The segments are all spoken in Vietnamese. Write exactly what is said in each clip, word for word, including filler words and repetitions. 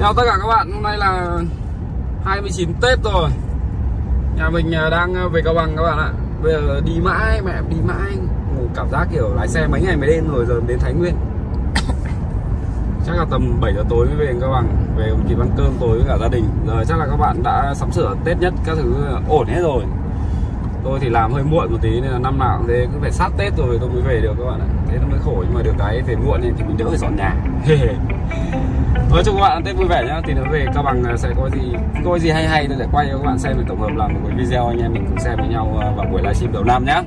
Chào tất cả các bạn, hôm nay là hai mươi chín Tết rồi. Nhà mình đang về Cao Bằng các bạn ạ. Bây giờ đi mãi, mẹ đi mãi. Ngủ cảm giác kiểu lái xe mấy ngày mới đến rồi, giờ đến Thái Nguyên. Chắc là tầm bảy giờ tối mới về Cao Bằng. Về cũng chỉ ăn cơm tối với cả gia đình. Giờ chắc là các bạn đã sắm sửa Tết nhất, các thứ ổn hết rồi. Tôi thì làm hơi muộn một tí nên là năm nào cũng thế, cứ phải sát Tết rồi tôi mới về được các bạn ạ. Thế nó mới khổ, nhưng mà được cái về muộn thì mình đỡ phải dọn nhà. Nói chung các bạn Tết vui vẻ nhá. Thì nó về Cao Bằng sẽ có gì có gì hay hay tôi sẽ quay cho các bạn xem, mình tổng hợp làm một cái video anh em mình cùng xem với nhau vào buổi livestream đầu năm nhá.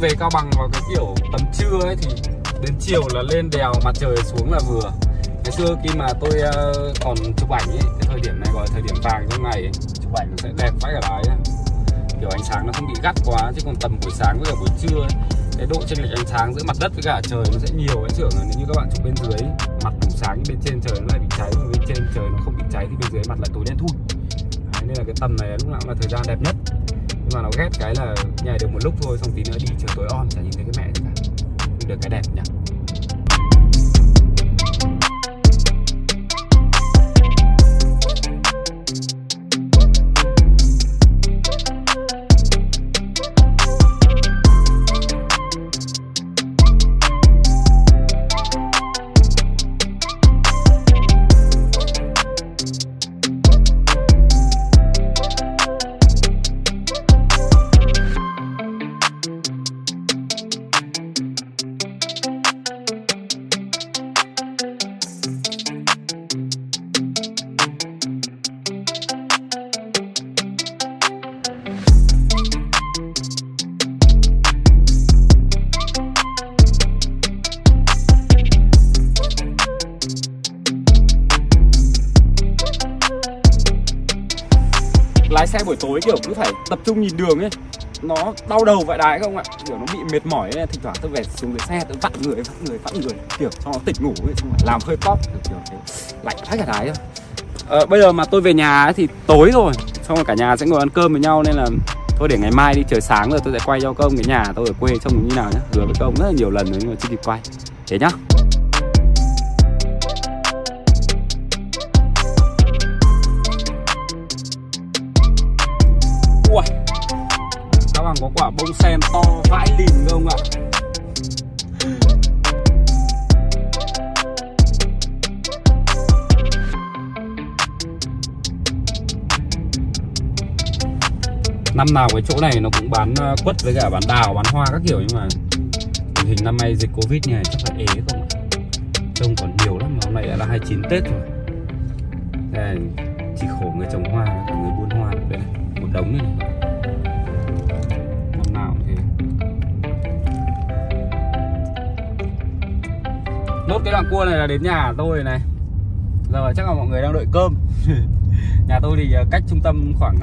Về Cao Bằng vào cái kiểu tầm trưa ấy thì đến chiều là lên đèo, mặt trời xuống là vừa. Ngày xưa khi mà tôi còn chụp ảnh ấy, cái thời điểm này gọi là thời điểm vàng trong ngày ấy, chụp ảnh nó sẽ đẹp vãi cả đái ấy. Kiểu ánh sáng nó không bị gắt quá, chứ còn tầm buổi sáng với cả buổi trưa ấy, cái độ chênh lệch ánh sáng giữa mặt đất với cả trời nó sẽ nhiều ấy, tưởng là nếu như các bạn chụp bên dưới mặt đủ sáng, bên trên trời nó lại bị cháy, bên trên trời nó không bị cháy thì bên dưới mặt lại tối đen thui. Đấy, nên là cái tầm này lúc nào cũng là thời gian đẹp nhất. Nhưng mà nó ghét cái là nhảy được một lúc thôi, xong tí nữa đi chiều tối om chả nhìn thấy cái mẹ gì cả. Mình được cái đẹp nhỉ. Lái xe buổi tối kiểu cứ phải tập trung nhìn đường ấy, nó đau đầu vậy đấy không ạ, kiểu nó bị mệt mỏi ấy. Thỉnh thoảng tôi về xuống dưới xe tôi vặn người vặn người vặn người kiểu cho nó tỉnh ngủ ấy, xong rồi làm hơi pop kiểu, kiểu thế lạnh hết cả đấy. Ờ, bây giờ mà tôi về nhà ấy thì tối rồi, xong rồi cả nhà sẽ ngồi ăn cơm với nhau, nên là thôi để ngày mai đi, trời sáng rồi tôi sẽ quay cho các ông cái nhà tôi ở quê trông như nào nhá. Hứa với các ông rất là nhiều lần rồi nhưng mà chưa kịp quay thế nhá. Có quả bông sen to vãi lìn không ạ? Năm nào cái chỗ này nó cũng bán quất với cả bán đào, bán hoa các kiểu, nhưng mà tình hình năm nay dịch Covid này chắc là ế không ạ? Trông còn nhiều lắm, mà hôm nay đã là hai mươi chín Tết rồi. Đây, chỉ khổ người trồng hoa, cả người buôn hoa đây, một đống này. Nốt cái đoạn cua này là đến nhà tôi này. Giờ chắc là mọi người đang đợi cơm. Nhà tôi thì cách trung tâm khoảng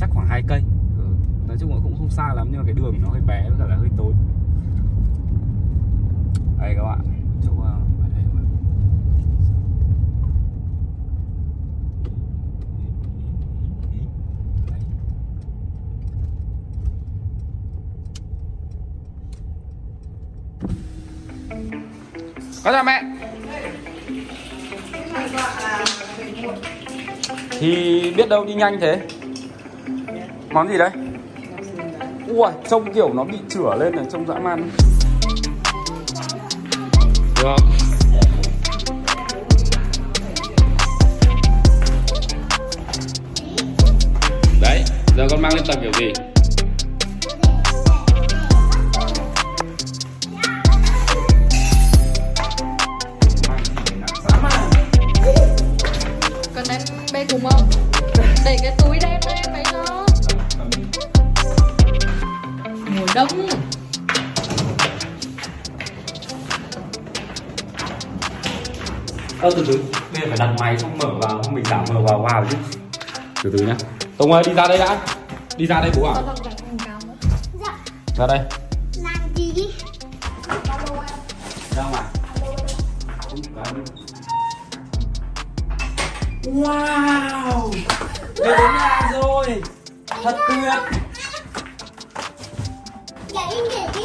chắc khoảng hai cây. Ừ. Nói chung là cũng không xa lắm nhưng mà cái đường nó hơi bé với cả là hơi tối. Đây các bạn. Chỗ ở đây các bạn. Có chào mẹ. Thì biết đâu đi nhanh thế. Món gì đấy? Ui, trông kiểu nó bị chửa lên này, trông dã man. Được không? Đấy, giờ con mang lên tập kiểu gì? Cùng không? Để cái túi đem lên phải không? Mùa đông. Ơ từ từ, bây giờ phải đặt máy xong mở vào, không mình giả mở vào vào chứ. Từ từ nhá. Tùng ơi đi ra đây đã. Đi ra đây bố ạ. Dạ. Ra đây. Làm gì đi? Ra ngoài. Wow, về đến nhà rồi, thật tuyệt. Nhảy nhảy đi,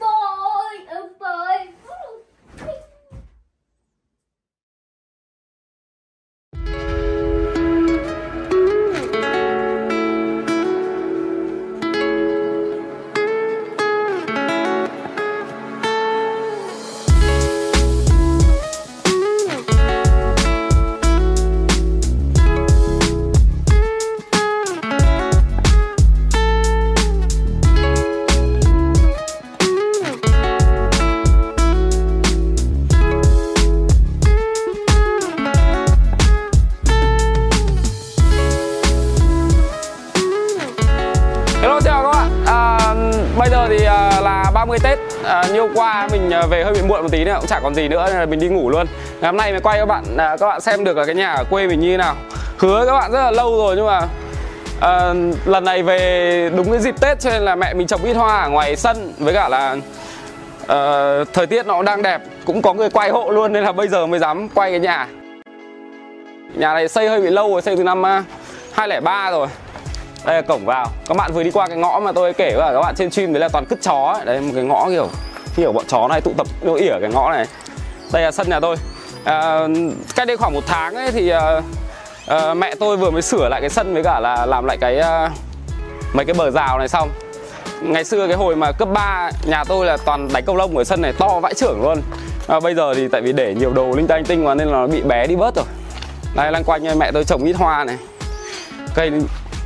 Bơi, ừ bơi. Tết à, như hôm qua mình về hơi bị muộn một tí nữa, cũng chả còn gì nữa nên là mình đi ngủ luôn. Ngày hôm nay mới quay các bạn à, các bạn xem được là cái nhà ở quê mình như thế nào. Hứa các bạn rất là lâu rồi nhưng mà à, lần này về đúng cái dịp Tết cho nên là mẹ mình trồng ít hoa ở ngoài sân, với cả là à, thời tiết nó cũng đang đẹp, cũng có người quay hộ luôn nên là bây giờ mới dám quay cái nhà. Nhà này xây hơi bị lâu rồi, xây từ năm hai không không ba rồi. Đây là cổng vào. Các bạn vừa đi qua cái ngõ mà tôi kể với các bạn trên stream, đấy là toàn cứt chó ấy. Đấy một cái ngõ kiểu kiểu bọn chó này tụ tập đổ ỉa cái ngõ này. Đây là sân nhà tôi. À, cách đây khoảng một tháng ấy thì à, à, mẹ tôi vừa mới sửa lại cái sân với cả là làm lại cái à, mấy cái bờ rào này xong. Ngày xưa cái hồi mà cấp ba nhà tôi là toàn đánh cầu lông ở sân này, to vãi trưởng luôn. À, bây giờ thì tại vì để nhiều đồ linh tinh tinh quá nên là nó bị bé đi bớt rồi. Đây lanh quanh mẹ tôi trồng ít hoa này, cây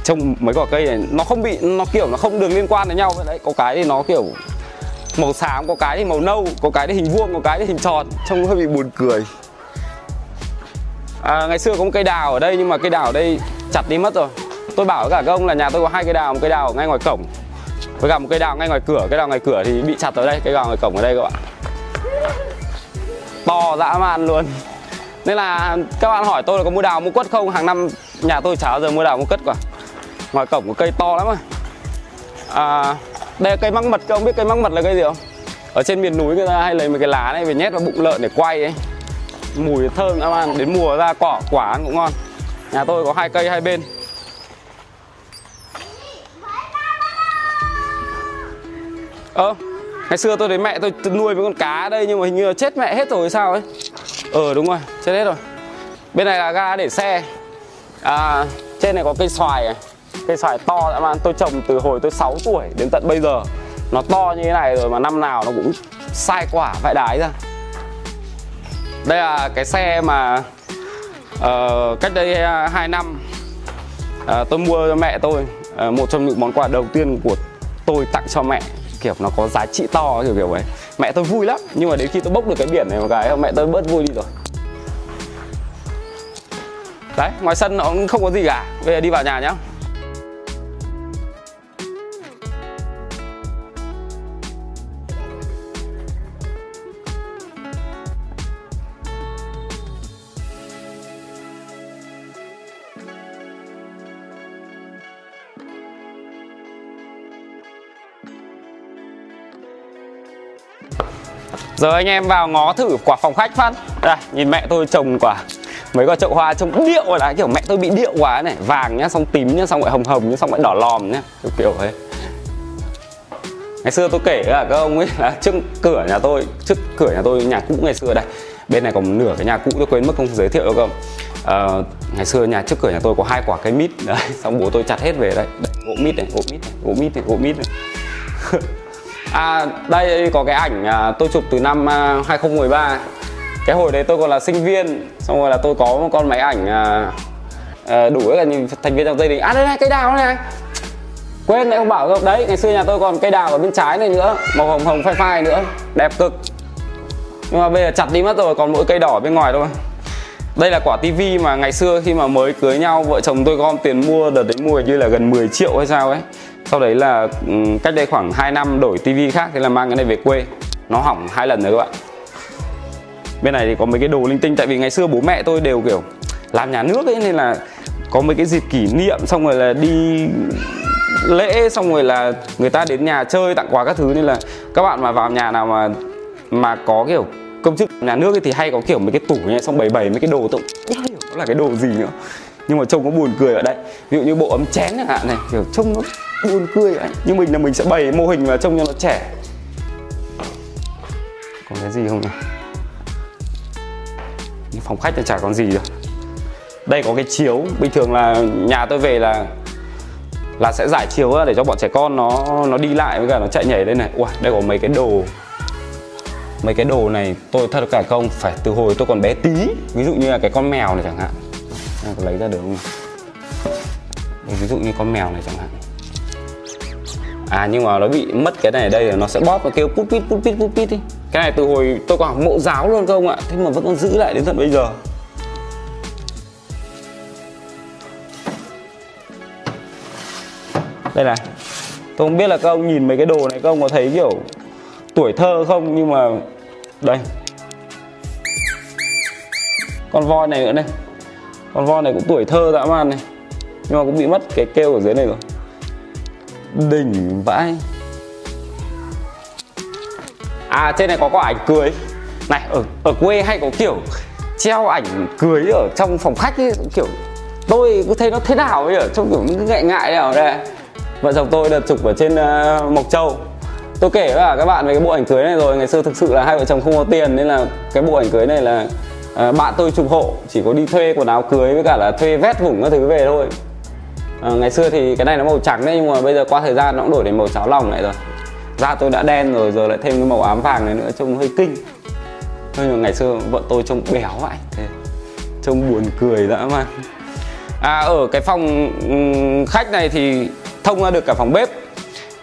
trông mấy quả cây này nó không bị, nó kiểu nó không đường liên quan đến nhau đấy, có cái thì nó kiểu màu xám, có cái thì màu nâu, có cái thì hình vuông, có cái thì hình tròn, trông hơi bị buồn cười. À, ngày xưa có một cây đào ở đây nhưng mà cây đào ở đây chặt đi mất rồi. Tôi bảo với cả các ông là nhà tôi có hai cây đào, một cây đào ngay ngoài cổng với cả một cây đào ngay ngoài cửa. Cây đào ngoài cửa thì bị chặt ở đây, cây đào ngoài cổng ở đây các bạn, to dã man luôn. Nên là các bạn hỏi tôi là có mua đào mua quất không, hàng năm nhà tôi chả bao giờ mua đào mua quất cả. Ngoài cổng có cây to lắm rồi. À, đây là cây măng mật, các ông biết cây măng mật là cây gì không? Ở trên miền núi người ta hay lấy mấy cái lá này về nhét vào bụng lợn để quay ấy. Mùi thơm lắm, ăn đến mùa ra cỏ quả ăn cũng ngon. Nhà tôi có hai cây hai bên. Ơ, ờ, ngày xưa tôi đến mẹ tôi nuôi với con cá ở đây nhưng mà hình như chết mẹ hết rồi hay sao ấy. Ờ đúng rồi, chết hết rồi. Bên này là ga để xe. À, trên này có cây xoài này. Cây xoài to dã man, tôi trồng từ hồi tôi sáu tuổi đến tận bây giờ. Nó to như thế này rồi mà năm nào nó cũng sai quả vãi đái ra. Đây là cái xe mà uh, cách đây hai năm uh, tôi mua cho mẹ tôi. uh, Một trong những món quà đầu tiên của tôi tặng cho mẹ, kiểu nó có giá trị to kiểu kiểu ấy. Mẹ tôi vui lắm, nhưng mà đến khi tôi bốc được cái biển này một cái, mẹ tôi bớt vui đi rồi. Đấy, ngoài sân nó cũng không có gì cả. Bây giờ đi vào nhà nhá. Giờ anh em vào ngó thử quả phòng khách phát. Đây, nhìn mẹ tôi trồng quả mấy quả chậu hoa trông điệu rồi đấy, kiểu mẹ tôi bị điệu quá này. Vàng nhá, xong tím nhá, xong lại hồng hồng nhá, xong lại đỏ lòm nhá, kiểu kiểu ấy. Ngày xưa tôi kể là các ông ấy là trước cửa nhà tôi, trước cửa nhà tôi nhà cũ ngày xưa đây. Bên này còn nửa cái nhà cũ tôi quên mất không giới thiệu đâu không. À, ngày xưa nhà trước cửa nhà tôi có hai quả cây mít đấy, xong bố tôi chặt hết về đấy. Đây, gỗ mít này, gỗ mít này, gỗ mít này, gỗ mít này. À, đây có cái ảnh à, tôi chụp từ năm à, hai không một ba. Cái hồi đấy tôi còn là sinh viên. Xong rồi là tôi có một con máy ảnh à, à, đủ là thành viên trong gia đình. À đây này, cây đào này, quên lại không bảo đâu. Đấy, ngày xưa nhà tôi còn cây đào ở bên trái này nữa, màu hồng hồng phai phai nữa, đẹp cực. Nhưng mà bây giờ chặt đi mất rồi, còn mỗi cây đỏ bên ngoài thôi. Đây là quả tivi mà ngày xưa khi mà mới cưới nhau, vợ chồng tôi gom tiền mua, đợt đấy mua như là gần mười triệu hay sao ấy. Sau đấy là cách đây khoảng hai năm đổi tivi khác, thế là mang cái này về quê. Nó hỏng hai lần rồi các bạn. Bên này thì có mấy cái đồ linh tinh, tại vì ngày xưa bố mẹ tôi đều kiểu làm nhà nước ấy, nên là có mấy cái dịp kỷ niệm, xong rồi là đi lễ, xong rồi là người ta đến nhà chơi tặng quà các thứ. Nên là các bạn mà vào nhà nào mà mà có kiểu công chức nhà nước ấy thì hay có kiểu mấy cái tủ này, xong bày bày mấy cái đồ, tôi cũng không hiểu nó là cái đồ gì nữa, nhưng mà trông có buồn cười ở đây. Ví dụ như bộ ấm chén chẳng hạn này, kiểu trông nó buồn cười ấy. Nhưng mình là mình sẽ bày mô hình mà trông cho nó trẻ. Còn cái gì không nhỉ? Phòng khách thì chả còn gì rồi. Đây có cái chiếu, bình thường là nhà tôi về là là sẽ giải chiếu để cho bọn trẻ con nó nó đi lại với cả nó chạy nhảy đây này. Ui, đây có mấy cái đồ. Mấy cái đồ này tôi thật cả công phải từ hồi tôi còn bé tí. Ví dụ như là cái con mèo này chẳng hạn. À, tôi lấy ra được không? Ví dụ như con mèo này chẳng hạn. À nhưng mà nó bị mất cái này ở đây là nó sẽ bóp và kêu pút pít pút pít pút pít đi. Cái này từ hồi tôi còn học mẫu giáo luôn không ạ? Thế mà vẫn còn giữ lại đến tận bây giờ. Đây này, tôi không biết là các ông nhìn mấy cái đồ này các ông có thấy kiểu tuổi thơ không, nhưng mà đây con voi này nữa này, con voi này cũng tuổi thơ dã man này, nhưng mà cũng bị mất cái kêu ở dưới này rồi, đỉnh vãi. À trên này có có ảnh cưới này, ở ở quê hay có kiểu treo ảnh cưới ở trong phòng khách ấy, kiểu tôi cứ thấy nó thế nào ấy, ở trong kiểu cứ ngại ngại nào đây. Vợ chồng tôi đợt chụp ở trên uh, Mộc Châu. Tôi kể với các bạn về cái bộ ảnh cưới này rồi, ngày xưa thực sự là hai vợ chồng không có tiền, nên là cái bộ ảnh cưới này là à, bạn tôi chụp hộ, chỉ có đi thuê quần áo cưới với cả là thuê vét vủng các thứ về thôi. À, ngày xưa thì cái này nó màu trắng đấy, nhưng mà bây giờ qua thời gian nó cũng đổi đến màu cháo lòng lại rồi. Da tôi đã đen rồi, giờ lại thêm cái màu ám vàng này nữa, trông hơi kinh. Nhưng mà ngày xưa vợ tôi trông béo vậy, thế trông buồn cười dã man. À ở cái phòng khách này thì thông ra được cả phòng bếp.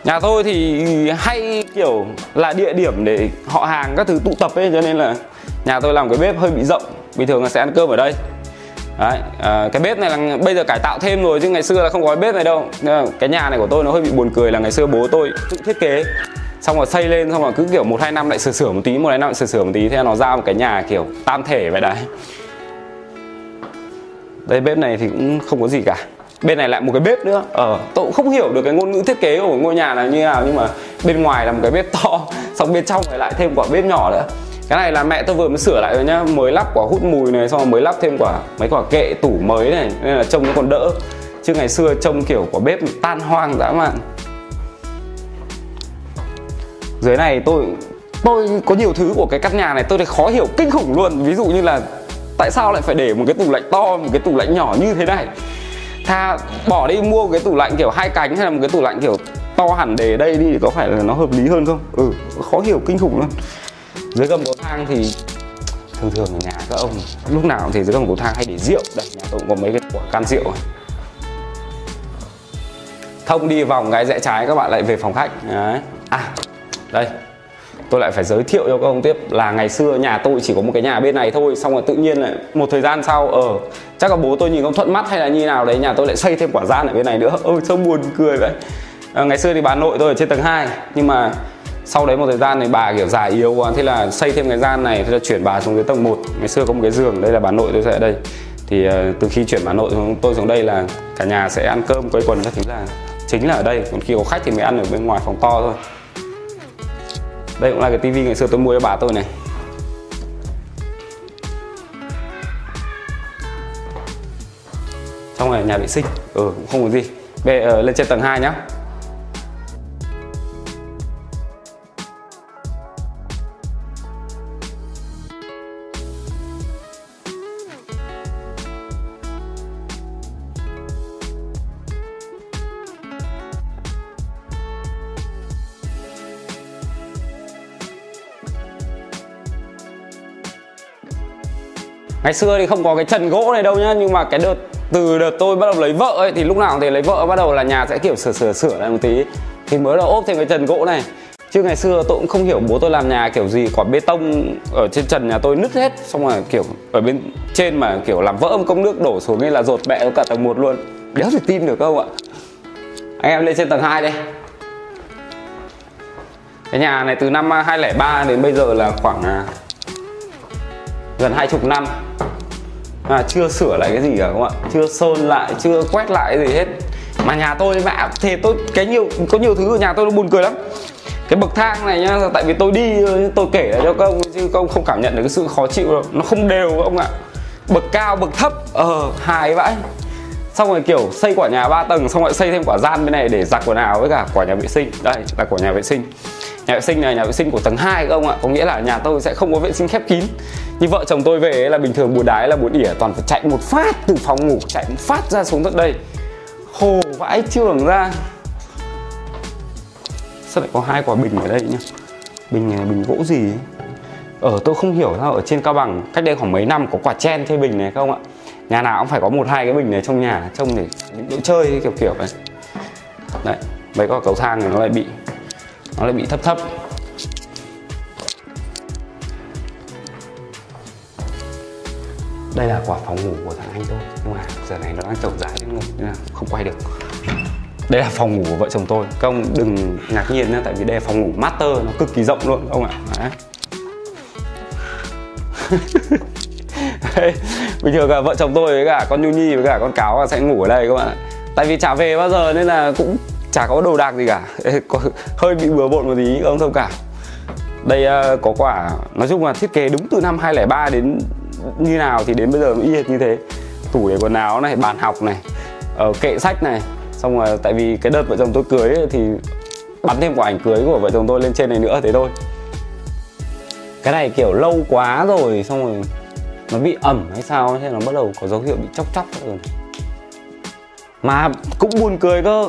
Nhà tôi thì hay kiểu là địa điểm để họ hàng các thứ tụ tập ấy, cho nên là nhà tôi làm cái bếp hơi bị rộng, bình thường là sẽ ăn cơm ở đây. Đấy, à, cái bếp này là bây giờ cải tạo thêm rồi, chứ ngày xưa là không có cái bếp này đâu. Cái nhà này của tôi nó hơi bị buồn cười là ngày xưa bố tôi tự thiết kế, xong rồi xây lên, xong rồi cứ kiểu một hai năm lại sửa sửa một tí, một hai năm lại sửa sửa một tí, thế nó ra một cái nhà kiểu tam thể vậy đấy. Đây bếp này thì cũng không có gì cả. Bên này lại một cái bếp nữa. Ờ, tôi cũng không hiểu được cái ngôn ngữ thiết kế của ngôi nhà là như nào, nhưng mà bên ngoài là một cái bếp to, xong bên trong lại thêm quả bếp nhỏ nữa. Cái này là mẹ tôi vừa mới sửa lại rồi nhá, mới lắp quả hút mùi này, xong rồi mới lắp thêm quả mấy quả kệ tủ mới này, nên là trông nó còn đỡ. Chứ ngày xưa trông kiểu quả bếp tan hoang dã man. Dưới này tôi tôi có nhiều thứ của cái căn nhà này tôi thấy khó hiểu kinh khủng luôn. Ví dụ như là tại sao lại phải để một cái tủ lạnh to, một cái tủ lạnh nhỏ như thế này. Tha bỏ đi mua một cái tủ lạnh kiểu hai cánh hay là một cái tủ lạnh kiểu to hẳn để đây đi, có phải là nó hợp lý hơn không? Ừ, khó hiểu kinh khủng luôn. Dưới gầm cầu thang thì thường thường ở nhà các ông lúc nào thì dưới gầm cầu thang hay để rượu. Đây, nhà tôi cũng có mấy cái quả can rượu. Thông đi vòng cái rẽ trái các bạn lại về phòng khách. Đấy. À, đây tôi lại phải giới thiệu cho các ông tiếp là ngày xưa nhà tôi chỉ có một cái nhà bên này thôi, xong rồi tự nhiên lại một thời gian sau ở ờ, chắc là bố tôi nhìn không thuận mắt hay là như nào đấy, nhà tôi lại xây thêm quả gian ở bên này nữa. Ôi sao buồn cười vậy. À, ngày xưa thì bà nội tôi ở trên tầng hai, nhưng mà sau đấy một thời gian này bà kiểu già yếu quá, thế là xây thêm cái gian này, thế là chuyển bà xuống dưới tầng một. Ngày xưa có một cái giường, đây là bà nội tôi sẽ ở đây. Thì uh, từ khi chuyển bà nội tôi xuống đây là cả nhà sẽ ăn cơm quây quần các thứ là chính là ở đây, còn khi có khách thì mới ăn ở bên ngoài phòng to thôi. Đây cũng là cái tivi ngày xưa tôi mua cho bà tôi này. Trong này nhà vệ sinh, ừ cũng không có gì. Bây giờ lên trên tầng hai nhá. Ngày xưa thì không có cái trần gỗ này đâu nhá, nhưng mà cái đợt từ đợt tôi bắt đầu lấy vợ ấy thì lúc nào thì lấy vợ bắt đầu là nhà sẽ kiểu sửa sửa sửa lại một tí ấy, thì mới là ốp thêm cái trần gỗ này. Chứ ngày xưa tôi cũng không hiểu bố tôi làm nhà kiểu gì, quả bê tông ở trên trần nhà tôi nứt hết, xong rồi kiểu ở bên trên mà kiểu làm vỡ một cốc nước đổ xuống nên là dột mẹ cả tầng một luôn. Đéo thể tin được không ạ. Anh em lên trên tầng hai đây. Cái nhà này từ năm hai không không ba đến bây giờ là khoảng gần hai chục năm. À, chưa sửa lại cái gì cả các bạn, chưa sơn lại, chưa quét lại cái gì hết. Mà nhà tôi mẹ thề tôi cái nhiều có nhiều thứ ở nhà tôi nó buồn cười lắm. Cái bậc thang này nhá, tại vì tôi đi tôi kể lại cho các ông chứ các ông không cảm nhận được cái sự khó chịu đâu, nó không đều các ông ạ. Bậc cao bậc thấp ờ hài vãi. Xong rồi kiểu xây quả nhà ba tầng xong rồi xây thêm quả gian bên này để giặt quần áo với cả quả nhà vệ sinh. Đây là quả nhà vệ sinh. Nhà vệ sinh này nhà vệ sinh của tầng hai các ông ạ, có nghĩa là nhà tôi sẽ không có vệ sinh khép kín. Như vợ chồng tôi về là bình thường bùn đái là bùn ỉa, toàn phải chạy một phát từ phòng ngủ chạy một phát ra xuống tận đây. Khổ vãi trường ra. Sao lại có hai quả bình ở đây nhá. Bình này là bình gỗ gì ấy? Ở tôi không hiểu sao ở trên Cao Bằng cách đây khoảng mấy năm có quả chen chơi bình này các ông ạ. Nhà nào cũng phải có một hai cái bình này trong nhà, trông để đồ chơi kiểu kiểu ấy. Đấy, mấy quả cầu thang này nó lại bị nó lại bị thấp thấp. Đây là quả phòng ngủ của thằng anh tôi, nhưng mà giờ này nó đang trồng rãi lên ngủ nên là không quay được. Đây là phòng ngủ của vợ chồng tôi, các ông đừng ngạc nhiên nữa, tại vì đây là phòng ngủ master, nó cực kỳ rộng luôn ông ạ. Bình thường cả vợ chồng tôi với cả con Như Nhi với cả con Cáo sẽ ngủ ở đây các bạn ạ. Tại vì chả về bao giờ nên là cũng chả có đồ đạc gì cả. Ê, có, hơi bị bừa bộn một tí ông thông cảm. Đây uh, có quả, nói chung là thiết kế đúng từ năm hai không không ba đến như nào thì đến bây giờ nó y hệt như thế. Tủ để quần áo này, bàn học này, uh, kệ sách này. Xong rồi tại vì cái đợt vợ chồng tôi cưới ấy, thì bắn thêm quả ảnh cưới của vợ chồng tôi lên trên này nữa, thế thôi. Cái này kiểu lâu quá rồi, xong rồi nó bị ẩm hay sao, thế nó bắt đầu có dấu hiệu bị chóc chóc rồi. Mà cũng buồn cười cơ.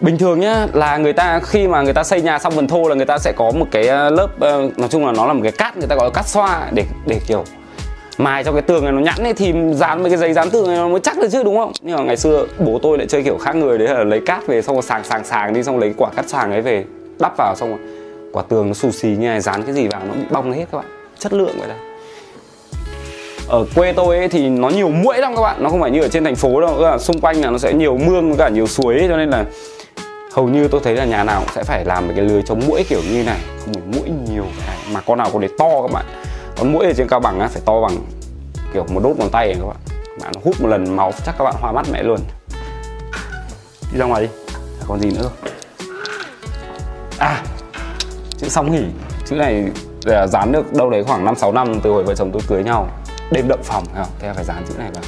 Bình thường nhá, là người ta khi mà người ta xây nhà xong phần thô là người ta sẽ có một cái lớp, nói chung là nó là một cái cát, người ta gọi là cát xoa, để để kiểu mài cho cái tường này nó nhẵn ấy, thì dán mấy cái giấy dán tường này nó mới chắc được chứ đúng không? Nhưng mà ngày xưa bố tôi lại chơi kiểu khác người, đấy là lấy cát về xong rồi sàng sàng sàng đi, xong lấy quả cát sàng ấy về đắp vào, xong rồi quả tường nó xù xì như này, dán cái gì vào nó bị bong hết các bạn. Chất lượng vậy đó. Ở quê tôi ấy thì nó nhiều muỗi lắm các bạn, nó không phải như ở trên thành phố đâu, là xung quanh là nó sẽ nhiều mương với cả nhiều suối ấy, cho nên là hầu như tôi thấy là nhà nào cũng sẽ phải làm một cái lưới chống muỗi kiểu như này, không phải muỗi nhiều này. Mà con nào con đấy to các bạn, con muỗi ở trên Cao Bằng á, phải to bằng kiểu một đốt ngón tay này các bạn. Bạn hút một lần máu chắc các bạn hoa mắt mẹ luôn. Đi ra ngoài đi, chả còn gì nữa rồi. À, chữ song hỉ, chữ này là dán được đâu đấy khoảng năm sáu năm từ hồi vợ chồng tôi cưới nhau. Đêm động phòng, thế là phải dán chữ này vào.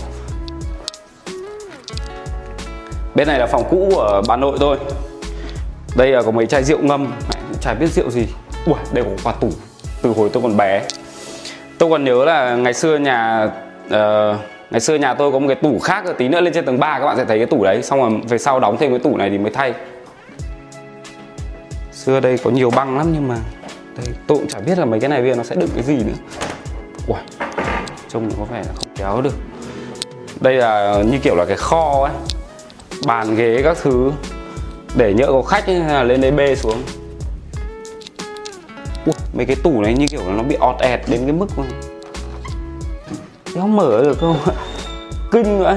Bên này là phòng cũ của bà nội tôi. Đây là có mấy chai rượu ngâm, chả biết rượu gì. Ui, đây có quả tủ từ hồi tôi còn bé. Tôi còn nhớ là ngày xưa nhà uh, ngày xưa nhà tôi có một cái tủ khác, rồi tí nữa lên trên tầng ba các bạn sẽ thấy cái tủ đấy. Xong rồi về sau đóng thêm cái tủ này thì mới thay. Xưa đây có nhiều băng lắm nhưng mà đây, tôi cũng chả biết là mấy cái này bây giờ nó sẽ đựng cái gì nữa. Ui, trông có vẻ là không kéo được. Đây là như kiểu là cái kho ấy, bàn ghế các thứ, để nhỡ có khách ấy, hay là lên đây bê xuống. Ui, mấy cái tủ này như kiểu là nó bị ọt ẹt đến cái mức mà đéo mở được không ạ. Kinh vậy.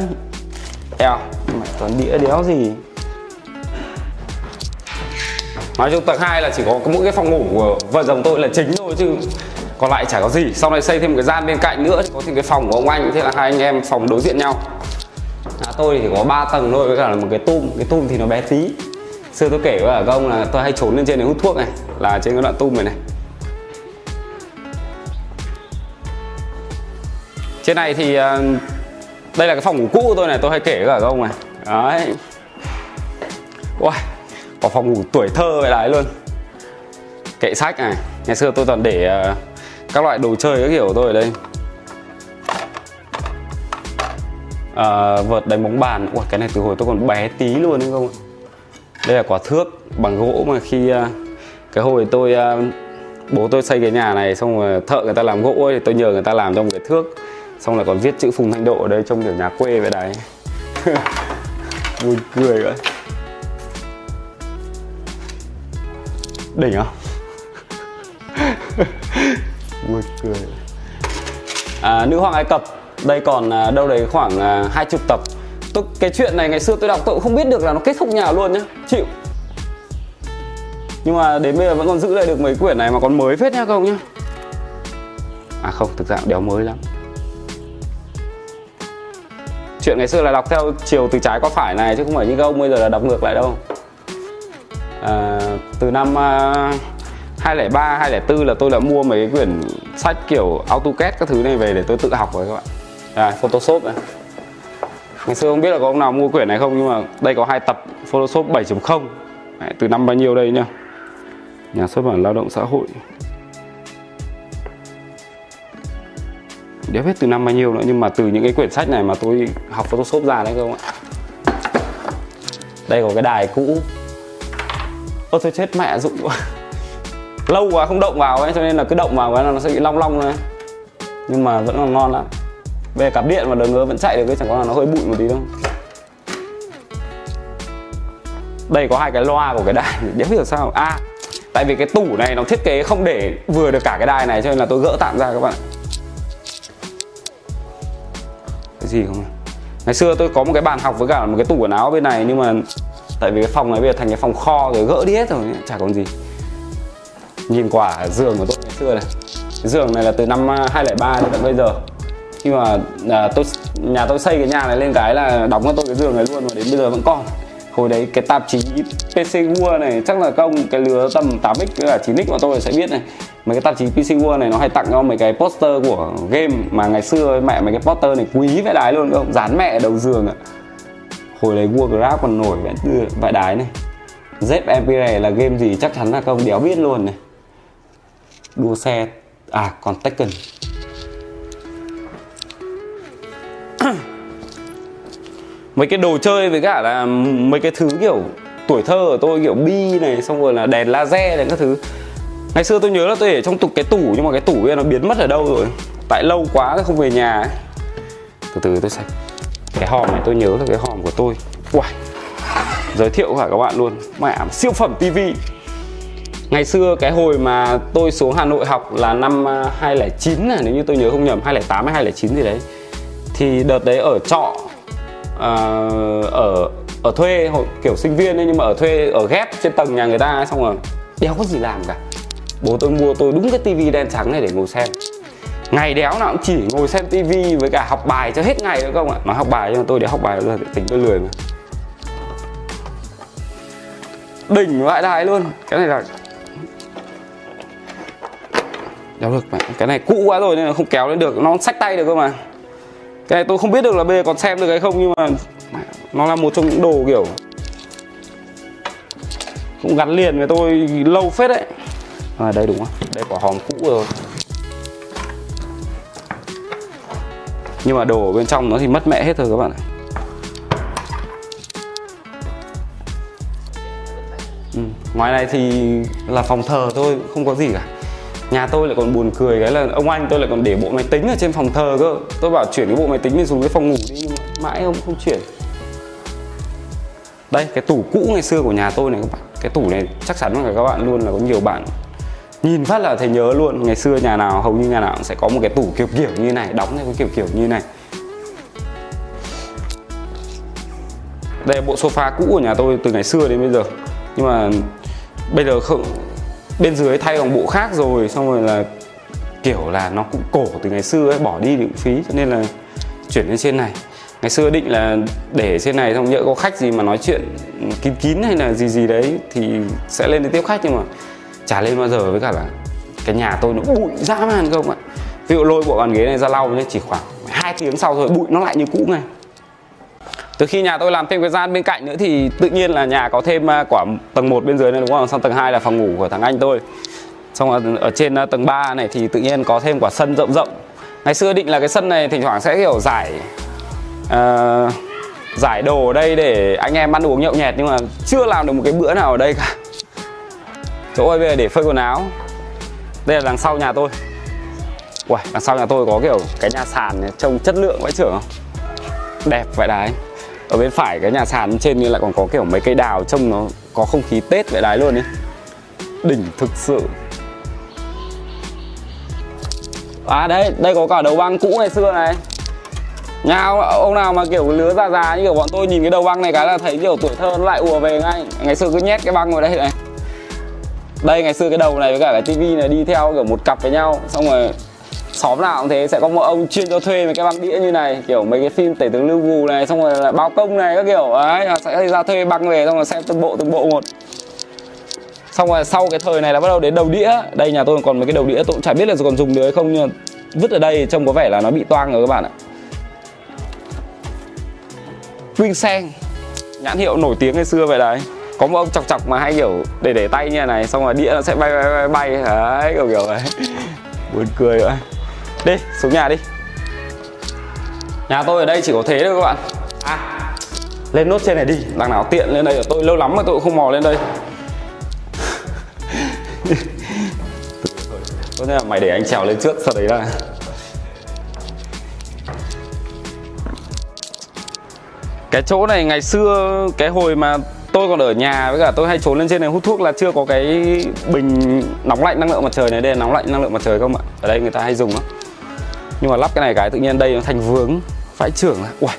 Eo, mà toàn đĩa đéo gì. Nói chung tầng hai là chỉ có mỗi cái phòng ngủ của vợ chồng tôi là chính thôi, chứ còn lại chả có gì. Sau này xây thêm một cái gian bên cạnh nữa, có thêm cái phòng của ông anh, thế là hai anh em phòng đối diện nhau. Nhà tôi thì có ba tầng thôi, với cả là một cái tum. Cái tum thì nó bé tí. Xưa tôi kể với các ông là tôi hay trốn lên trên để hút thuốc này, là trên cái đoạn tum này này. Trên này thì đây là cái phòng ngủ cũ của tôi này, tôi hay kể cả các ông này. Đấy. Wow, có phòng ngủ tuổi thơ vậy đấy luôn. Kệ sách này, ngày xưa tôi toàn để các loại đồ chơi các kiểu của tôi ở đây. À, vợt đánh bóng bàn. Ủa, cái này từ hồi tôi còn bé tí luôn đấy không ạ. Đây là quả thước bằng gỗ mà khi cái hồi tôi bố tôi xây cái nhà này xong rồi thợ người ta làm gỗ ấy, thì tôi nhờ người ta làm cho một cái thước, xong là còn viết chữ Phùng Thanh Độ ở đây, trông kiểu nhà quê vậy đấy. Vui cười vậy. Đỉnh không? Vui cười. À, nữ hoàng Ai Cập. Đây còn đâu đấy khoảng hai chục tập. Tôi, cái chuyện này ngày xưa tôi đọc tôi cũng không biết được là nó kết thúc nhà luôn nhá. Chịu. Nhưng mà đến bây giờ vẫn còn giữ lại được mấy quyển này mà còn mới phết nha các ông nhá. À không, thực ra cũng đéo mới lắm. Chuyện ngày xưa là đọc theo chiều từ trái qua phải này, chứ không phải như các ông bây giờ là đọc ngược lại đâu. À, từ năm uh, hai không không ba, hai không không bốn là tôi đã mua mấy quyển sách kiểu Autocad các thứ này về để tôi tự học rồi các bạn. À, Photoshop này. Ngày xưa không biết là có ông nào mua quyển này không, nhưng mà đây có hai tập Photoshop bảy chấm không. Đấy, từ năm bao nhiêu đây nhá. Nhà xuất bản Lao động Xã hội. Đéo biết từ năm bao nhiêu nữa, nhưng mà từ những cái quyển sách này mà tôi học Photoshop ra đấy các bạn ạ. Đây có cái đài cũ. Ơ thôi chết mẹ dụng quá. Lâu quá không động vào ấy, cho nên là cứ động vào cái là nó sẽ bị long long thôi. Nhưng mà vẫn còn ngon lắm. Về cặp điện mà đời ngứa vẫn chạy được, chẳng có là nó hơi bụi một tí thôi. Đây có hai cái loa của cái đài, đéo hiểu sao. À, tại vì cái tủ này nó thiết kế không để vừa được cả cái đài này, cho nên là tôi gỡ tạm ra các bạn. Cái gì không? Ngày xưa tôi có một cái bàn học với cả một cái tủ quần áo bên này, nhưng mà tại vì cái phòng này bây giờ thành cái phòng kho rồi, gỡ đi hết rồi, chả còn gì. Nhìn quả giường của tôi ngày xưa này. Cái giường này là từ năm hai không không ba đến tận bây giờ. Nhưng mà à, tôi, nhà tôi xây cái nhà này lên cái là đóng cho tôi cái giường này luôn, mà đến bây giờ vẫn còn. Hồi đấy cái tạp chí pê xê World này, chắc là công cái lứa tầm tám x với cả chín x mà tôi sẽ biết này. Mấy cái tạp chí pê xê World này nó hay tặng cho mấy cái poster của game. Mà ngày xưa mẹ mấy cái poster này quý vãi đái luôn không? Dán mẹ đầu giường ạ. Hồi đấy Warcraft còn nổi vãi đái này. Dép Empire là game gì chắc chắn là công đéo biết luôn này. Đua xe, à còn Tekken. Mấy cái đồ chơi với cả là mấy cái thứ kiểu tuổi thơ của tôi, kiểu bi này, xong rồi là đèn laser này các thứ. Ngày xưa tôi nhớ là tôi để trong tục cái tủ, nhưng mà cái tủ kia nó biến mất ở đâu rồi, tại lâu quá tôi không về nhà ấy. Từ từ tôi sạch. Cái hòm này tôi nhớ là cái hòm của tôi. Uầy, giới thiệu cả các bạn luôn, mẹ siêu phẩm tivi. Ngày xưa cái hồi mà tôi xuống Hà Nội học là năm hai không không chín này, nếu như tôi nhớ không nhầm, hai không không tám hay hai không không chín gì đấy. Thì đợt đấy ở trọ, à, ở ở thuê, kiểu sinh viên ấy, nhưng mà ở thuê, ở ghép trên tầng nhà người ta ấy, xong rồi đéo có gì làm cả. Bố tôi mua tôi đúng cái tivi đen trắng này để ngồi xem. Ngày đéo nào cũng chỉ ngồi xem tivi với cả học bài cho hết ngày nữa không ạ. Nói học bài nhưng mà tôi đéo học bài luôn, tính tôi lười mà. Đỉnh vãi đái luôn. Cái này là đéo được mà. Cái này cũ quá rồi nên là không kéo lên được, nó xách tay được cơ mà. Cái này tôi không biết được là bây giờ còn xem được hay không, nhưng mà nó là một trong những đồ kiểu cũng gắn liền với tôi lâu phết đấy. À đây đúng không? Đây quả hòm cũ rồi. Nhưng mà đồ ở bên trong nó thì mất mẹ hết rồi các bạn ạ. Ừ. Ngoài này thì là phòng thờ thôi, không có gì cả. Nhà tôi lại còn buồn cười cái là ông anh tôi lại còn để bộ máy tính ở trên phòng thờ cơ. Tôi bảo chuyển cái bộ máy tính lên xuống cái phòng ngủ đi, nhưng mãi ông không chuyển. Đây, cái tủ cũ ngày xưa của nhà tôi này các bạn. Cái tủ này chắc chắn là các bạn luôn là có nhiều bạn nhìn phát là thấy nhớ luôn. Ngày xưa nhà nào, hầu như nhà nào cũng sẽ có một cái tủ kiểu kiểu như này, đóng theo cái kiểu kiểu như này. Đây là bộ sofa cũ của nhà tôi từ ngày xưa đến bây giờ. Nhưng mà bây giờ không, bên dưới thay bằng bộ khác rồi, xong rồi là kiểu là nó cũng cổ từ ngày xưa ấy, bỏ đi thì cũng phí, cho nên là chuyển lên trên này. Ngày xưa định là để trên này, xong nhỡ có khách gì mà nói chuyện kín kín hay là gì gì đấy thì sẽ lên để tiếp khách, nhưng mà chả lên bao giờ, với cả là cái nhà tôi nó bụi dã man không ạ. Ví dụ lôi bộ bàn ghế này ra lau thì chỉ khoảng hai tiếng sau rồi bụi nó lại như cũ ngay. Từ khi nhà tôi làm thêm cái gian bên cạnh nữa thì tự nhiên là nhà có thêm quả tầng một bên dưới này đúng không? Xong tầng hai là phòng ngủ của thằng anh tôi. Xong ở, ở trên tầng ba này thì tự nhiên có thêm quả sân rộng rộng. Ngày xưa định là cái sân này thỉnh thoảng sẽ kiểu giải uh, giải đồ ở đây để anh em ăn uống nhậu nhẹt, nhưng mà chưa làm được một cái bữa nào ở đây cả. Chỗ ơi, bây giờ để phơi quần áo. Đây là đằng sau nhà tôi. Uầy, đằng sau nhà tôi có kiểu cái nhà sàn này, trông chất lượng vãi chưởng không? Đẹp vậy đấy. Ở bên phải cái nhà sàn trên như lại còn có kiểu mấy cây đào, trông nó có không khí Tết vậy đấy luôn ấy. Đỉnh thực sự. À đấy, đây có cả đầu băng cũ ngày xưa này. Nhà ông nào mà kiểu lứa già già như kiểu bọn tôi nhìn cái đầu băng này cái là thấy kiểu tuổi thơ nó lại ùa về ngay. Ngày xưa cứ nhét cái băng vào đây này. Đây ngày xưa cái đầu này với cả cái tivi này đi theo kiểu một cặp với nhau. Xong rồi xóm nào cũng thế, sẽ có một ông chuyên cho thuê mấy cái băng đĩa như này, kiểu mấy cái phim Tể Tướng Lưu Vù này, xong rồi là Báo Công này các kiểu ấy, sẽ ra thuê băng về xong rồi xem từng bộ từng bộ một. Xong rồi sau cái thời này là bắt đầu đến đầu đĩa. Đây nhà tôi còn mấy cái đầu đĩa, tôi cũng chả biết là còn dùng được hay không, nhưng vứt ở đây trông có vẻ là nó bị toang rồi các bạn ạ. Vinh Seng, nhãn hiệu nổi tiếng ngày xưa vậy đấy. Có một ông chọc chọc mà hay kiểu để để tay như này, xong rồi đĩa nó sẽ bay bay bay bay đấy, kiểu kiểu đấy. Buồn cười vậy. Đi, xuống nhà đi. Nhà tôi ở đây chỉ có thế thôi các bạn. À, lên nốt trên này đi, đằng nào tiện lên đây. Ở tôi lâu lắm mà tôi cũng không mò lên đây. Tốt nhất là mày để anh trèo lên trước, sau đấy là cái chỗ này ngày xưa, cái hồi mà tôi còn ở nhà với cả tôi hay trốn lên trên này hút thuốc là chưa có cái bình nóng lạnh năng lượng mặt trời này. Đây là nóng lạnh năng lượng mặt trời không ạ? Ở đây người ta hay dùng lắm. Nhưng mà lắp cái này cái tự nhiên đây nó thành vướng vãi chưởng. Ui,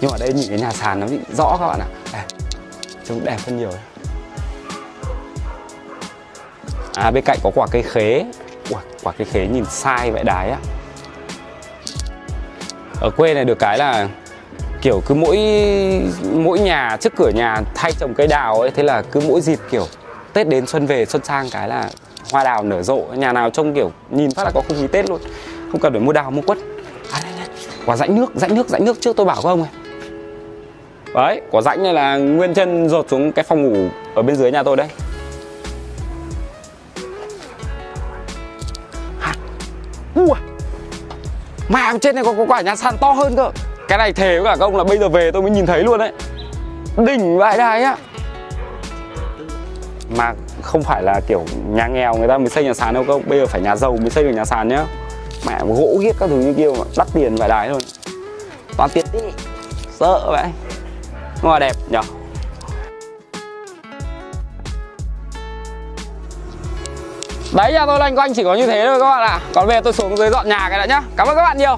nhưng mà đây nhìn cái nhà sàn nó bị rõ các bạn ạ. À, trông đẹp hơn nhiều. À, bên cạnh có quả cây khế. Ui, quả cây khế nhìn sai vậy đái á. Ở quê này được cái là kiểu cứ mỗi mỗi nhà trước cửa nhà thay trồng cây đào ấy, thế là cứ mỗi dịp kiểu Tết đến xuân về xuân sang cái là hoa đào nở rộ, nhà nào trông kiểu nhìn phát là có không khí Tết luôn, không cần phải mua đào mua quất. À, đây, đây. Quả rãnh nước, rãnh nước, rãnh nước trước tôi bảo các ông này. Đấy, quả rãnh này là nguyên chân dột xuống cái phòng ngủ ở bên dưới nhà tôi đấy. Ui, mà trên này có, có quả nhà sàn to hơn cơ. Cái này thề với cả các ông là bây giờ về tôi mới nhìn thấy luôn đấy. Đỉnh vãi đái á. Mà không phải là kiểu nhà nghèo người ta mới xây nhà sàn đâu các ông. Bây giờ phải nhà giàu mới xây được nhà sàn nhá. Mẹ gỗ ghiếc các thứ như kia mà đắt tiền vãi đái luôn. Toàn tiền đi. Sợ vậy. Nhưng mà đẹp nhở. Đấy, nhà tôi loanh quanh chỉ có như thế thôi các bạn ạ. À, còn về tôi xuống dưới dọn nhà cái đã nhá. Cảm ơn các bạn nhiều.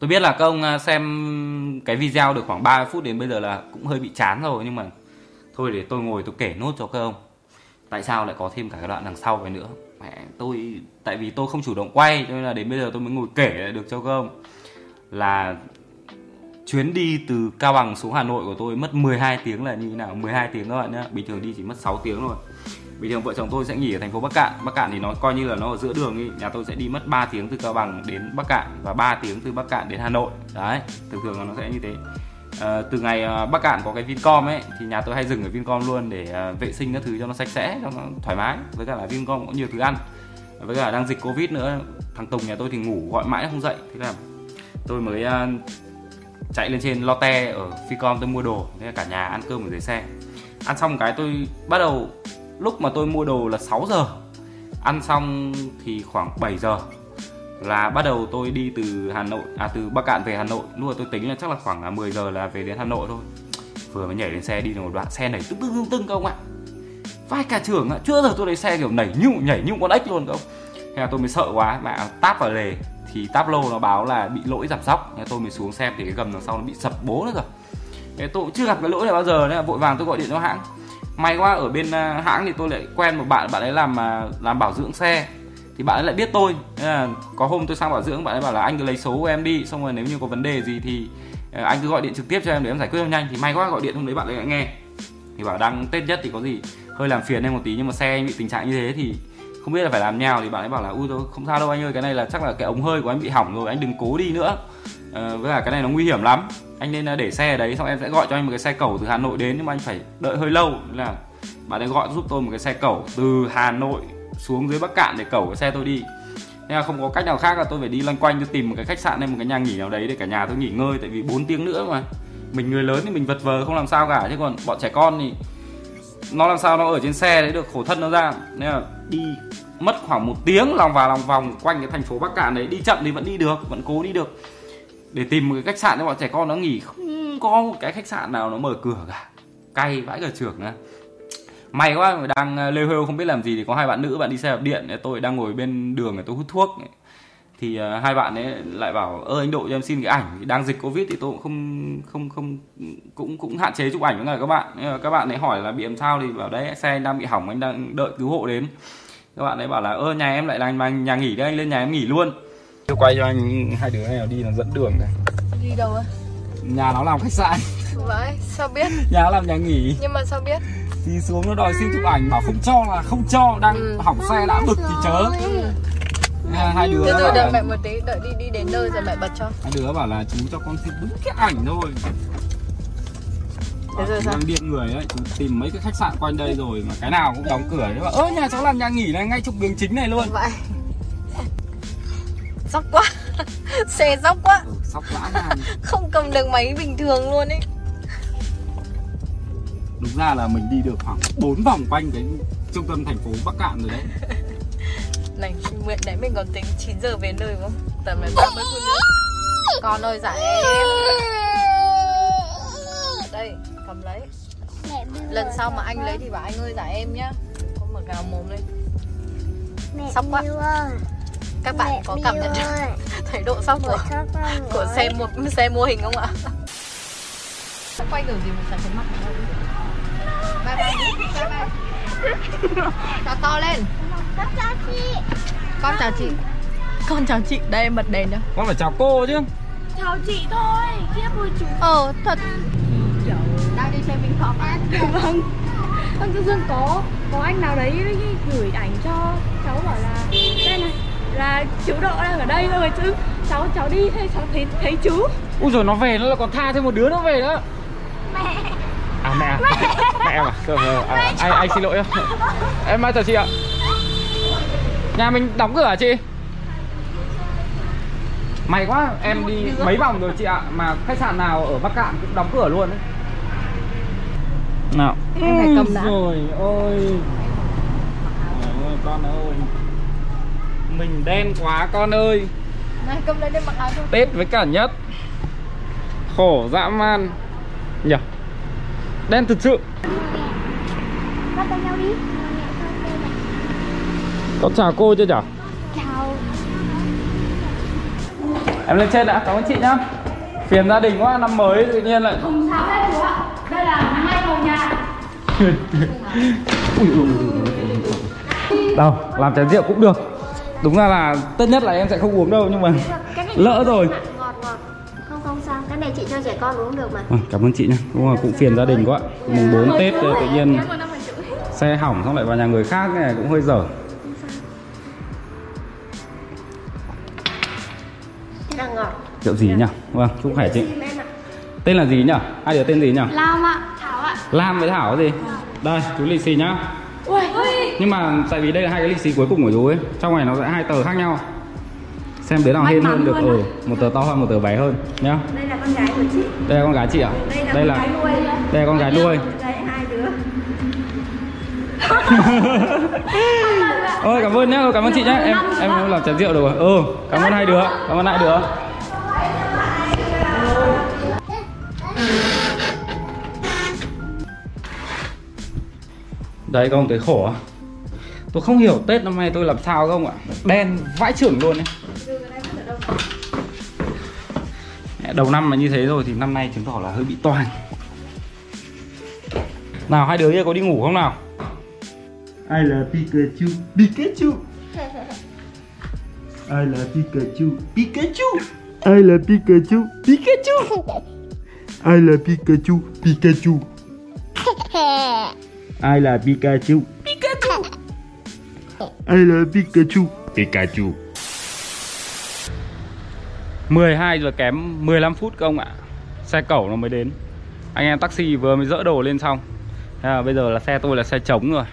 Tôi biết là các ông xem cái video được khoảng ba mươi phút đến bây giờ là cũng hơi bị chán rồi, nhưng mà thôi để tôi ngồi tôi kể nốt cho các ông tại sao lại có thêm cả cái đoạn đằng sau này nữa. Mẹ tôi, tại vì tôi không chủ động quay cho nên là đến bây giờ tôi mới ngồi kể lại được cho các ông là chuyến đi từ Cao Bằng xuống Hà Nội của tôi mất mười hai tiếng là như thế nào. mười hai tiếng các bạn nhá, bình thường đi chỉ mất sáu tiếng thôi. Bình thường vợ chồng tôi sẽ nghỉ ở thành phố Bắc Kạn. Bắc Kạn thì nó coi như là nó ở giữa đường ý. Nhà tôi sẽ đi mất ba tiếng từ Cao Bằng đến Bắc Kạn và ba tiếng từ Bắc Kạn đến Hà Nội. Đấy, thường thường là nó sẽ như thế. À, từ ngày Bắc Kạn có cái Vincom ấy thì nhà tôi hay dừng ở Vincom luôn để vệ sinh các thứ cho nó sạch sẽ, cho nó thoải mái. Với cả là Vincom có nhiều thứ ăn. Với cả đang dịch Covid nữa, thằng Tùng nhà tôi thì ngủ gọi mãi không dậy. Thế là tôi mới chạy lên trên Lotte ở Vincom tôi mua đồ. Thế là cả nhà ăn cơm ở dưới xe. Ăn xong cái tôi bắt đầu, lúc mà tôi mua đồ là sáu giờ, ăn xong thì khoảng bảy giờ là bắt đầu tôi đi từ Hà Nội, à từ Bắc Kạn về Hà Nội. Lúc mà tôi tính là chắc là khoảng mười giờ là về đến Hà Nội thôi. Vừa mới nhảy lên xe đi được một đoạn, xe này tưng tưng tưng tưng các ông ạ. Vai cả trưởng ạ, chưa giờ tôi lấy xe kiểu nảy như nhảy như con ếch luôn các ông. Thế là tôi mới sợ quá, mà táp vào lề thì táp lô nó báo là bị lỗi giảm sóc. Thế tôi mới xuống xem thì cái gầm đằng sau nó bị sập bố nữa rồi. Thế tôi cũng chưa gặp cái lỗi này bao giờ nên là vội vàng tôi gọi điện cho hãng. May quá ở bên hãng thì tôi lại quen một bạn, bạn ấy làm làm bảo dưỡng xe thì bạn ấy lại biết tôi. Nên là có hôm tôi sang bảo dưỡng, bạn ấy bảo là anh cứ lấy số của em đi, xong rồi nếu như có vấn đề gì thì anh cứ gọi điện trực tiếp cho em để em giải quyết cho nhanh. Thì may quá gọi điện hôm đấy bạn ấy lại nghe thì bảo đang Tết nhất thì có gì hơi làm phiền em một tí nhưng mà xe anh bị tình trạng như thế thì không biết là phải làm nào. Thì bạn ấy bảo là ui tôi không sao đâu anh ơi, cái này là chắc là cái ống hơi của anh bị hỏng rồi, anh đừng cố đi nữa. À, với cả cái này nó nguy hiểm lắm, anh nên để xe ở đấy, xong em sẽ gọi cho anh một cái xe cẩu từ Hà Nội đến, nhưng mà anh phải đợi hơi lâu. Nên là bạn ấy gọi giúp tôi một cái xe cẩu từ Hà Nội xuống dưới Bắc Kạn để cẩu cái xe tôi đi. Nên là không có cách nào khác là tôi phải đi loanh quanh, tôi tìm một cái khách sạn hay một cái nhà nghỉ nào đấy để cả nhà tôi nghỉ ngơi, tại vì bốn tiếng nữa mà. Mình người lớn thì mình vật vờ không làm sao cả, chứ còn bọn trẻ con thì nó làm sao nó ở trên xe đấy được, khổ thân nó ra. Nên là đi mất khoảng một tiếng lòng vào lòng vòng quanh cái thành phố Bắc Kạn đấy, đi chậm thì vẫn đi được, vẫn cố đi được, để tìm một cái khách sạn cho bọn trẻ con nó nghỉ. Không có một cái khách sạn nào nó mở cửa cả, cay vãi cả trưởng nữa. May quá, mà đang lêu hêu không biết làm gì thì có hai bạn nữ bạn đi xe đạp điện, tôi đang ngồi bên đường để tôi hút thuốc thì hai bạn ấy lại bảo ơ anh Độ cho em xin cái ảnh, đang dịch Covid thì tôi cũng không không không cũng cũng hạn chế chụp ảnh với các bạn. Các bạn ấy hỏi là bị làm sao thì bảo đấy xe anh đang bị hỏng, anh đang đợi cứu hộ đến. Các bạn ấy bảo là ơ nhà em lại là nhà nghỉ đấy, anh lên nhà em nghỉ luôn. Tôi quay cho anh hai đứa này đi, nó dẫn đường này. Đi đâu ạ? Nhà nó làm khách sạn. Vậy sao biết? Nhà nó làm nhà nghỉ. Nhưng mà sao biết? Thì xuống nó đòi xin chụp ảnh, bảo không cho là không cho, đang ừ. hỏng xe đã bực thì chớ. Ừ. À, hai đứa. Từ từ đợi là... mẹ một tí, đợi đi đi đến nơi rồi mẹ bật cho. Hai đứa bảo là chú cho con xin đúng cái ảnh thôi. Thế rồi sao? Điện người đấy, chú tìm mấy cái khách sạn quanh đây rồi mà cái nào cũng đóng cửa. Nó bảo ơ nhà cháu làm nhà nghỉ này ngay trục đường chính này luôn. Vậy. Sốc quá, xe sốc quá, ừ, sốc không cầm được máy bình thường luôn ấy. Đúng ra là mình đi được khoảng bốn vòng quanh cái trung tâm thành phố Bắc Kạn rồi đấy. Này, mượn đấy mình còn tính chín giờ về nơi đúng không? Tầm này ba mươi phút nữa. Con ơi dạy em. Đây, cầm lấy. Lần sau mà anh lấy thì bảo anh ơi dạy em nhá. Có mở gào mồm lên. Sốc quá. Các bạn có cảm nhận thấy độ sốc của, của xe một xe mô hình không ạ? Quay kiểu gì mình chả thấy mặt. Bye bye, bye bye. Chào to lên. Con chào chị. Con chào chị. Con chào chị. Đây em bật đèn nhá. Con phải chào cô chứ. Chào chị thôi. Kia vui chú. Ờ thật. Đang đi xem Vincom. Vâng. Con Dương Dương có có anh nào đấy gửi ảnh cho cháu bảo là đây này. Là chú Độ đang ở đây rồi chứ cháu cháu đi hay cháu thấy thấy chú. Úi rồi nó về nó là còn tha thêm một đứa nó về nữa. Mẹ. À mẹ. Mẹ, mẹ em à. Cơ à, anh anh xin lỗi. Em mai chào chị ạ. Nhà mình đóng cửa hả chị? May quá, em đi mấy vòng rồi chị ạ, mà khách sạn nào ở Bắc Kạn cũng đóng cửa luôn đấy. Nào. Em phải cầm đã. Rồi ôi. Ôi con ơi. Mình đen quá con ơi. Này cầm lên đây mặc áo thôi. Tết với cả nhất. Khổ dã man. Nhở. Đen thật sự. Bắt tay nhau đi. Con chào cô chưa chả? Chào. Em lên trên đã, cảm ơn chị nhá. Phiền gia đình quá, năm mới tự nhiên lại không sao hết chú ạ. Đây là năm nay vào nhà. Ui ui ui. Đâu, làm chén rượu cũng được. Đúng ra là tất nhất là em sẽ không uống đâu nhưng mà lỡ rồi. Ngọt ngọt. Không không sao, cái này chị cho trẻ con uống được mà. À, cảm ơn chị nha. Đúng là cũng phiền gia đình quá. Mùng bốn Tết tự nhiên. xe hỏng xong lại vào nhà người khác này cũng hơi dở. Rượu gì nhỉ? Vâng, chúc khỏe chị. Tên là gì nhỉ? Ai đứa tên gì nhỉ? Lam ạ, Thảo ạ. Lam với Thảo gì? Đây, chú lì xì nhá. Ui. Nhưng mà tại vì đây là hai cái lì xì cuối cùng của chú ấy, trong này nó sẽ hai tờ khác nhau. Xem đứa nào hên hơn được, ừ, một tờ to hơn, một tờ bé hơn nhá. Đây là con gái của chị. Đây là con gái chị ạ. Đây là Đây là con gái nuôi. Đây hai đứa. Ôi cảm ơn nhá, cảm ơn chị nhá. Em em không làm chén rượu được rồi. Ừ, cảm ơn hai đứa, cảm ơn hai đứa. Đấy các ông thấy khổ à? Tôi không hiểu Tết năm nay tôi làm sao các ông ạ. Đen vãi chưởng luôn đấy. Đầu năm mà như thế rồi thì năm nay chứng tỏ là hơi bị toang. Nào hai đứa kia có đi ngủ không nào? Ai là Pikachu? Pikachu. Ai là Pikachu? Pikachu. Ai là Pikachu? Pikachu. Ai là Pikachu? Pikachu. Ai là Pikachu? Pikachu. Ai là Pikachu? Pikachu. mười hai giờ kém mười lăm phút các ông ạ. Xe cẩu nó mới đến. Anh em taxi vừa mới dỡ đồ lên xong. À, bây giờ là xe tôi là xe trống rồi.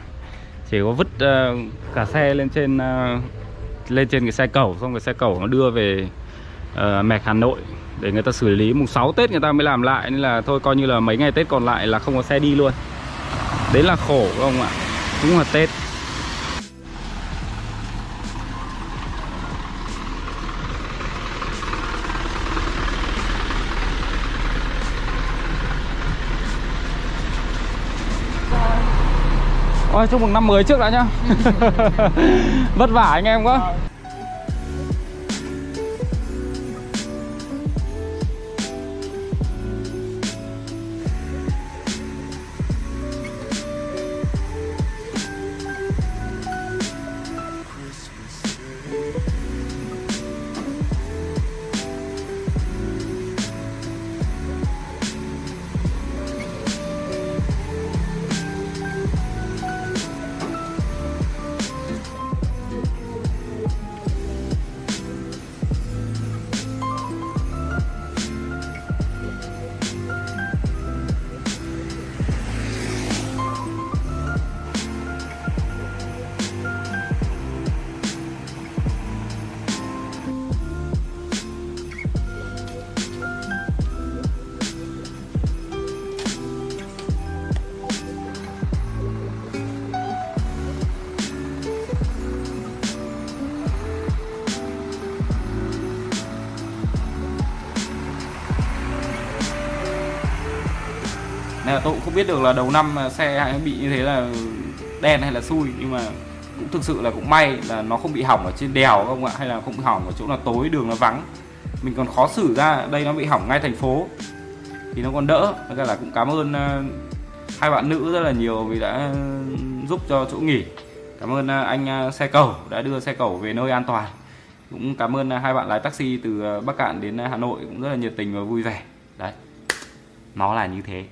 Chỉ có vứt uh, cả xe lên trên uh, lên trên cái xe cẩu, xong cái xe cẩu nó đưa về uh, mẹc Hà Nội để người ta xử lý, mùng sáu Tết người ta mới làm lại, nên là thôi coi như là mấy ngày Tết còn lại là không có xe đi luôn. Đấy là khổ các ông ạ. Đúng là Tết. Ôi, chúc mừng năm mới trước đã nhá. Vất vả anh em quá. Tôi cũng không biết được là đầu năm xe bị như thế là đen hay là xui, nhưng mà cũng thực sự là cũng may là nó không bị hỏng ở trên đèo không ạ, hay là không bị hỏng ở chỗ là tối đường nó vắng, mình còn khó xử ra. Đây nó bị hỏng ngay thành phố thì nó còn đỡ. Thật ra là cũng cảm ơn hai bạn nữ rất là nhiều vì đã giúp cho chỗ nghỉ, cảm ơn anh xe cẩu đã đưa xe cẩu về nơi an toàn, cũng cảm ơn hai bạn lái taxi từ Bắc Kạn đến Hà Nội cũng rất là nhiệt tình và vui vẻ. Đấy, nó là như thế.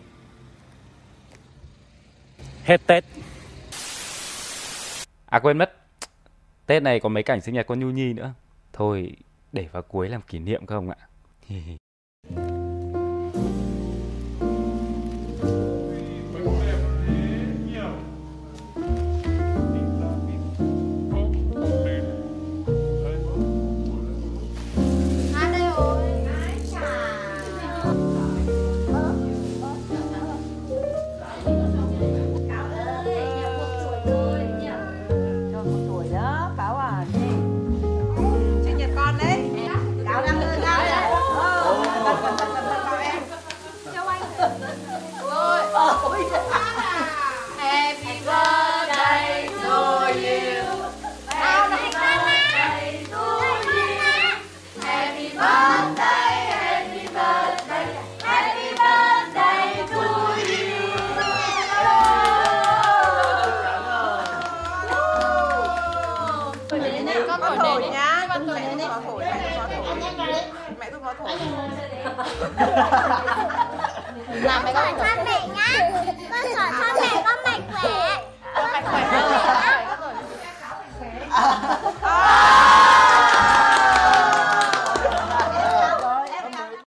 Hết Tết. À quên mất, Tết này có mấy cảnh sinh nhật con Như Nhi nữa. Thôi để vào cuối làm kỷ niệm không ạ. Làm mấy con thổi. Con mẹ nhá. Con thổi